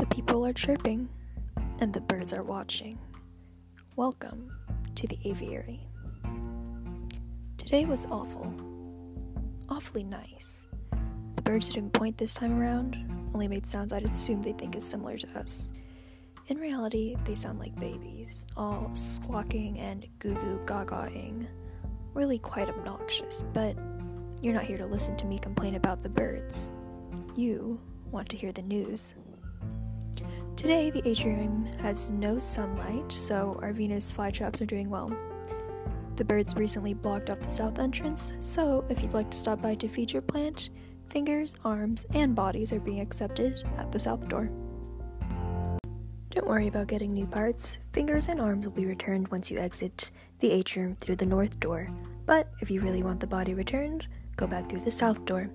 The people are chirping, and the birds are watching. Welcome to the aviary. Today was awful. Awfully nice. The birds didn't point this time around, only made sounds I'd assume they think is similar to us. In reality, they sound like babies, all squawking and goo-goo gaga-ing. Really quite obnoxious, but you're not here to listen to me complain about the birds. You want to hear the news. Today, the atrium has no sunlight, so our Venus flytraps are doing well. The birds recently blocked off the south entrance, so if you'd like to stop by to feed your plant, fingers, arms, and bodies are being accepted at the south door. Don't worry about getting new parts. Fingers and arms will be returned once you exit the atrium through the north door. But if you really want the body returned, go back through the south door.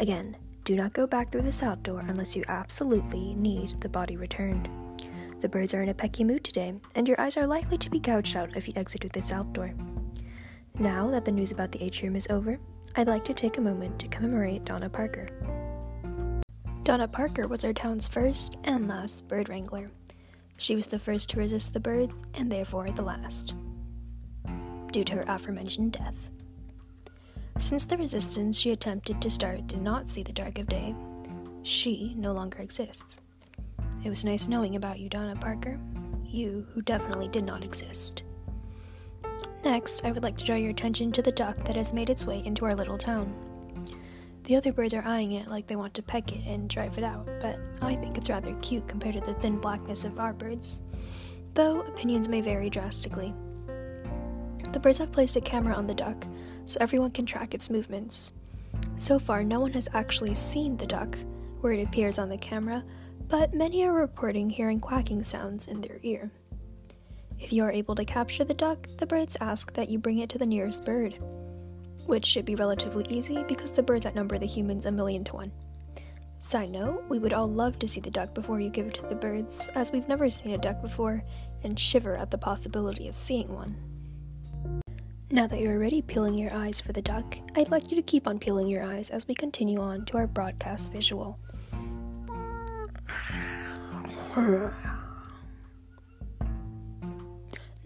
Again, do not go back through the south door unless you absolutely need the body returned. The birds are in a pecky mood today, and your eyes are likely to be gouged out if you exit through the south door. Now that the news about the atrium is over, I'd like to take a moment to commemorate Donna Parker. Donna Parker was our town's first and last bird wrangler. She was the first to resist the birds, and therefore the last, due to her aforementioned death. Since the resistance she attempted to start did not see the dark of day, she no longer exists. It was nice knowing about you, Donna Parker, you who definitely did not exist. Next, I would like to draw your attention to the duck that has made its way into our little town. The other birds are eyeing it like they want to peck it and drive it out, but I think it's rather cute compared to the thin blackness of our birds, though opinions may vary drastically. The birds have placed a camera on the duck, so everyone can track its movements. So far, no one has actually seen the duck, where it appears on the camera, but many are reporting hearing quacking sounds in their ear. If you are able to capture the duck, the birds ask that you bring it to the nearest bird, which should be relatively easy because the birds outnumber the humans 1,000,000 to 1. Side note, we would all love to see the duck before you give it to the birds, as we've never seen a duck before and shiver at the possibility of seeing one. Now that you're already peeling your eyes for the duck, I'd like you to keep on peeling your eyes as we continue on to our broadcast visual.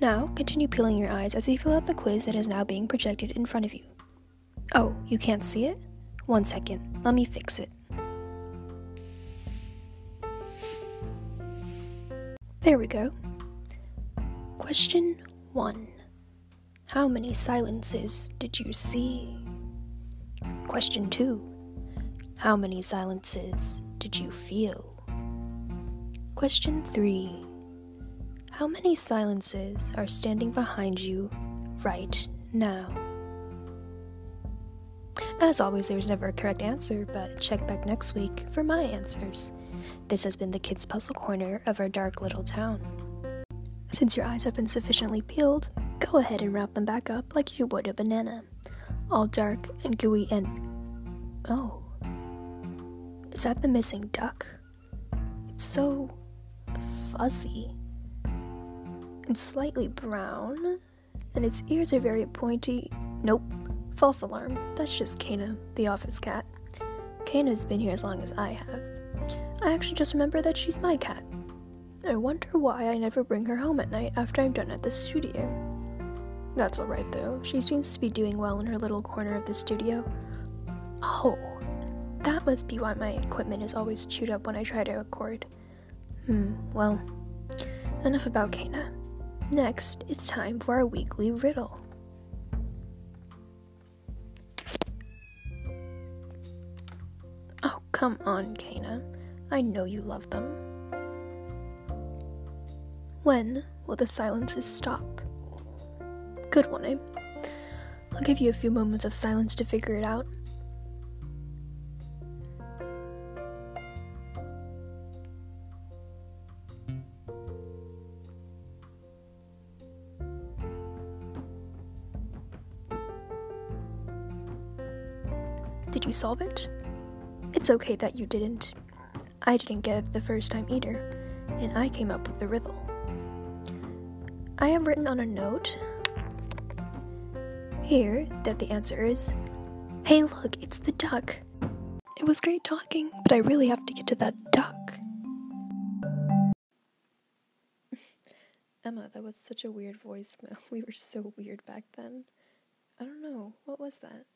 Now, continue peeling your eyes as you fill out the quiz that is now being projected in front of you. Oh, you can't see it? 1 second, let me fix it. There we go. Question 1. How many silences did you see? Question 2. How many silences did you feel? Question 3. How many silences are standing behind you right now? As always, there's never a correct answer, but check back next week for my answers. This has been the Kids' Puzzle Corner of our dark little town. Since your eyes have been sufficiently peeled, go ahead and wrap them back up like you would a banana. All dark and gooey and... oh. Is that the missing duck? It's so fuzzy. It's slightly brown, and its ears are very pointy. Nope, false alarm. That's just Kana, the office cat. Kana's been here as long as I have. I actually just remember that she's my cat. I wonder why I never bring her home at night after I'm done at the studio. That's alright though, she seems to be doing well in her little corner of the studio. Oh, that must be why my equipment is always chewed up when I try to record. Well, enough about Kana. Next, it's time for our weekly riddle. Oh, come on, Kana. I know you love them. When will the silences stop? Good one, eh? I'll give you a few moments of silence to figure it out. Did you solve it? It's okay that you didn't. I didn't get it the first time either, and I came up with the riddle. I have written on a note here that the answer is, hey look, it's the duck. It was great talking, but I really have to get to that duck. Emma, that was such a weird voicemail. We were so weird back then. I don't know. What was that?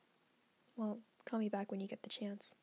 Well, call me back when you get the chance.